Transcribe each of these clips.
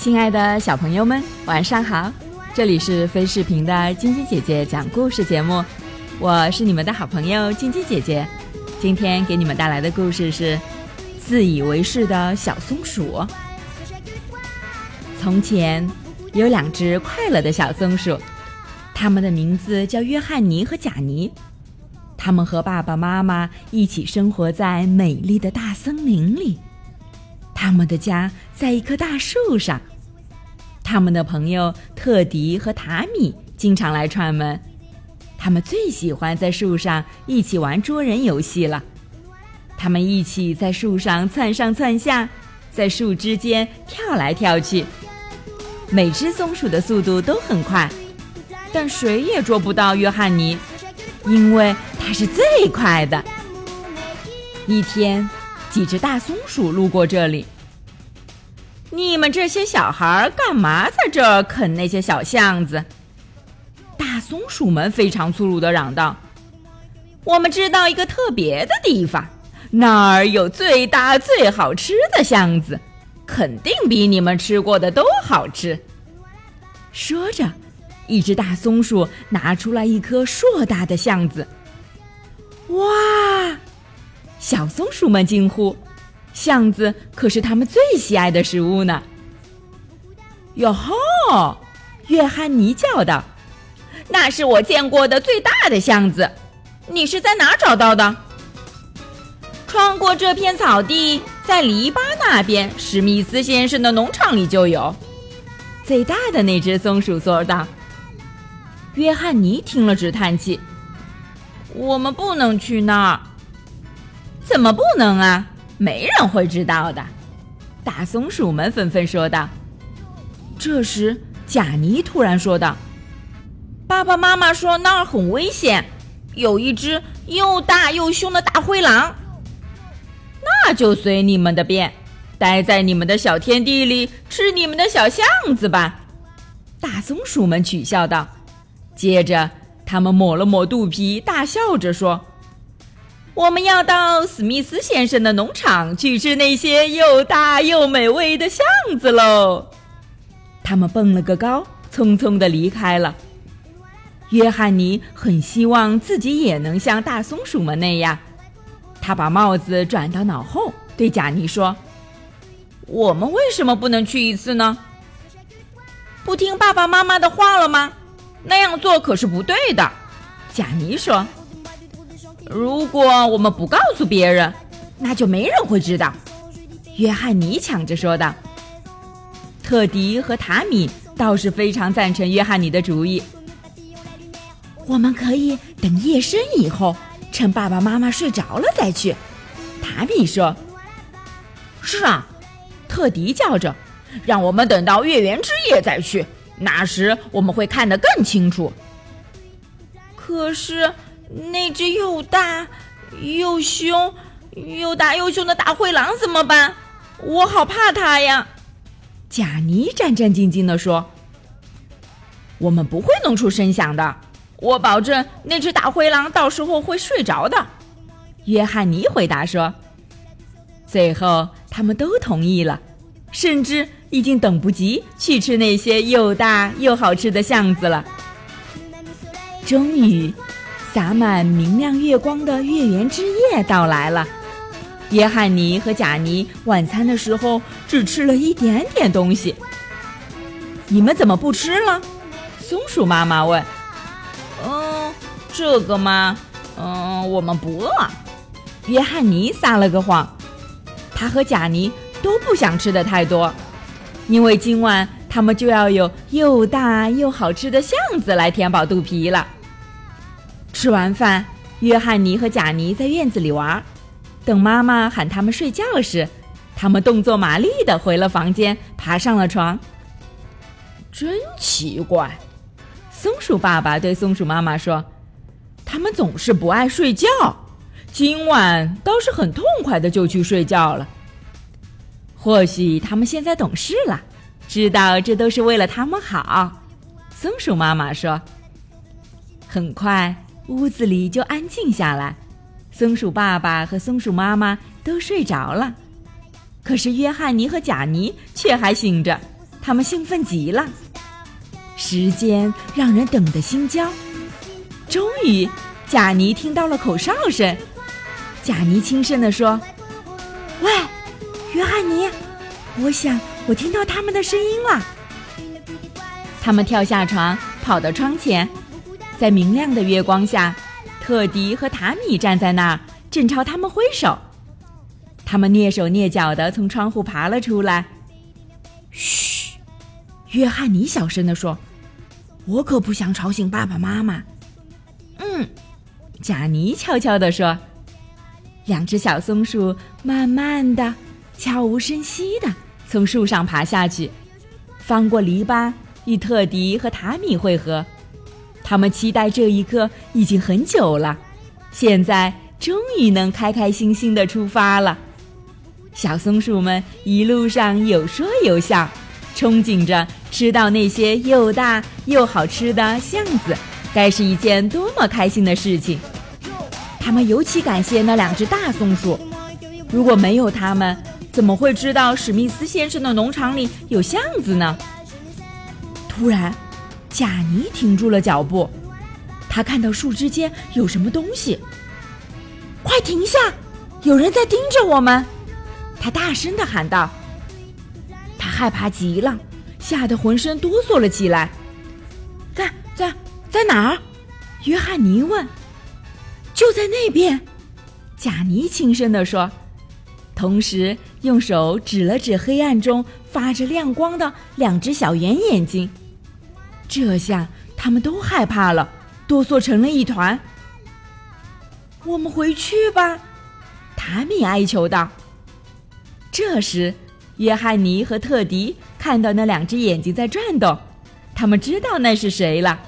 亲爱的小朋友们，晚上好！这里是飞视频的晶晶姐姐讲故事节目，我是你们的好朋友晶晶姐姐。今天给你们带来的故事是《自以为是的小松鼠》。从前有两只快乐的小松鼠，它们的名字叫约翰尼和贾尼。它们和爸爸妈妈一起生活在美丽的大森林里，它们的家在一棵大树上。他们的朋友特迪和塔米经常来串门，他们最喜欢在树上一起玩捉人游戏了。他们一起在树上窜上窜下，在树枝间跳来跳去。每只松鼠的速度都很快，但谁也捉不到约翰尼，因为他是最快的。一天，几只大松鼠路过这里。你们这些小孩干嘛在这儿啃那些小橡子？大松鼠们非常粗鲁地嚷道：“我们知道一个特别的地方，那儿有最大最好吃的橡子，肯定比你们吃过的都好吃。”说着，一只大松鼠拿出来一颗硕大的橡子。哇！小松鼠们惊呼。橡子可是他们最喜爱的食物呢。哟吼！约翰尼叫道：“那是我见过的最大的橡子，你是在哪找到的？”“穿过这片草地，在篱笆那边，史密斯先生的农场里就有。”最大的那只松鼠说道。约翰尼听了直叹气：“我们不能去那儿。”“怎么不能啊？”“没人会知道的。”大松鼠们纷纷说道。这时，贾尼突然说道：“爸爸妈妈说那儿很危险，有一只又大又凶的大灰狼。”“那就随你们的便，待在你们的小天地里，吃你们的小橡子吧。”大松鼠们取笑道。接着，他们抹了抹肚皮，大笑着说：“我们要到史密斯先生的农场去吃那些又大又美味的橡子喽！”他们蹦了个高，匆匆地离开了。约翰尼很希望自己也能像大松鼠们那样，他把帽子转到脑后，对贾尼说：“我们为什么不能去一次呢？不听爸爸妈妈的话了吗？那样做可是不对的。”贾尼说：“如果我们不告诉别人，那就没人会知道。”约翰尼抢着说道。特迪和塔米倒是非常赞成约翰尼的主意。“我们可以等夜深以后，趁爸爸妈妈睡着了再去。”塔米说。“是啊！”特迪叫着，“让我们等到月圆之夜再去，那时我们会看得更清楚。”“可是……”那只又大又凶的大灰狼怎么办？我好怕它呀！”贾尼战战兢兢地说。“我们不会弄出声响的，我保证那只大灰狼到时候会睡着的。”约翰尼回答说。最后他们都同意了，甚至已经等不及去吃那些又大又好吃的橡子了。终于，洒满明亮月光的月圆之夜到来了。约翰尼和贾尼晚餐的时候只吃了一点点东西。“你们怎么不吃了？”松鼠妈妈问。“这个嘛，我们不饿。”约翰尼撒了个谎，他和贾尼都不想吃的太多，因为今晚他们就要有又大又好吃的橡子来填饱肚皮了。吃完饭，约翰尼和贾尼在院子里玩。等妈妈喊他们睡觉时，他们动作麻利地回了房间，爬上了床。“真奇怪！”松鼠爸爸对松鼠妈妈说，“他们总是不爱睡觉，今晚倒是很痛快的就去睡觉了。或许他们现在懂事了，知道这都是为了他们好。”松鼠妈妈说。很快，屋子里就安静下来，松鼠爸爸和松鼠妈妈都睡着了，可是约翰尼和贾尼却还醒着。他们兴奋极了。时间让人等得心焦。终于，贾尼听到了口哨声。贾尼轻声地说：“喂，约翰尼，我想我听到他们的声音了。”他们跳下床，跑到窗前，在明亮的月光下，特迪和塔米站在那儿，正朝他们挥手。他们蹑手蹑脚地从窗户爬了出来。嘘，约翰尼小声地说：“我可不想吵醒爸爸妈妈。”贾尼悄悄地说。两只小松鼠慢慢地、悄无声息地从树上爬下去，翻过篱笆，与特迪和塔米会合。他们期待这一刻已经很久了，现在终于能开开心心地出发了。小松鼠们一路上有说有笑，憧憬着吃到那些又大又好吃的橡子，该是一件多么开心的事情。他们尤其感谢那两只大松鼠，如果没有他们，怎么会知道史密斯先生的农场里有橡子呢？突然，贾尼停住了脚步，他看到树枝间有什么东西。快停下，有人在盯着我们！他大声地喊道。他害怕极了，吓得浑身哆嗦了起来。在哪儿？约翰尼问。就在那边，贾尼轻声地说，同时用手指了指黑暗中发着亮光的两只小圆眼睛。这下他们都害怕了，哆嗦成了一团。我们回去吧，塔米哀求道。这时，约翰尼和特迪看到那两只眼睛在转动，他们知道那是谁了。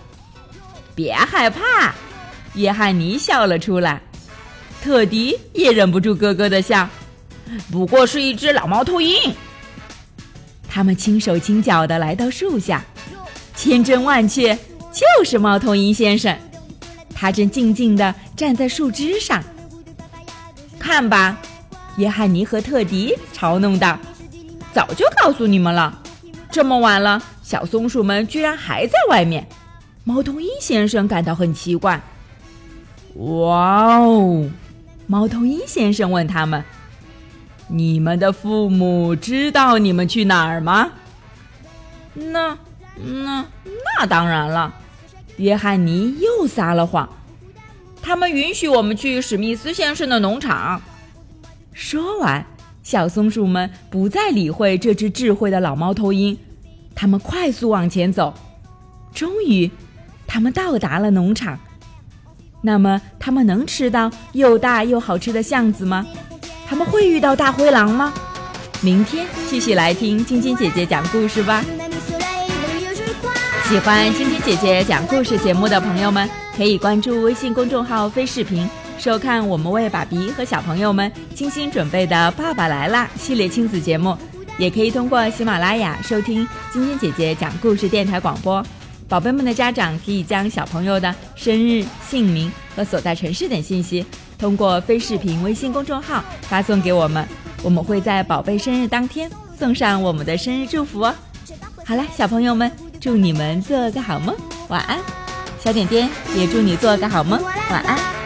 别害怕，约翰尼笑了出来，特迪也忍不住咯咯地笑。不过是一只老猫头鹰。他们轻手轻脚地来到树下，千真万确，就是猫头鹰先生。他正静静地站在树枝上。看吧，约翰尼和特迪嘲弄道，早就告诉你们了，这么晚了，小松鼠们居然还在外面。猫头鹰先生感到很奇怪。哇哦，猫头鹰先生问他们，你们的父母知道你们去哪儿吗？那当然了，约翰尼又撒了谎，他们允许我们去史密斯先生的农场。说完，小松鼠们不再理会这只智慧的老猫头鹰，他们快速往前走。终于，他们到达了农场。那么，他们能吃到又大又好吃的橡子吗？他们会遇到大灰狼吗？明天继续来听晶晶姐姐讲故事吧。喜欢晶晶姐姐讲故事节目的朋友们，可以关注微信公众号飞视频，收看我们为爸比和小朋友们精心准备的爸爸来啦系列亲子节目，也可以通过喜马拉雅收听晶晶姐姐讲故事电台广播。宝贝们的家长可以将小朋友的生日、姓名和所在城市等信息通过飞视频微信公众号发送给我们，我们会在宝贝生日当天送上我们的生日祝福哦。好了，小朋友们，祝你们做个好梦，晚安。小点点也祝你做个好梦，晚安。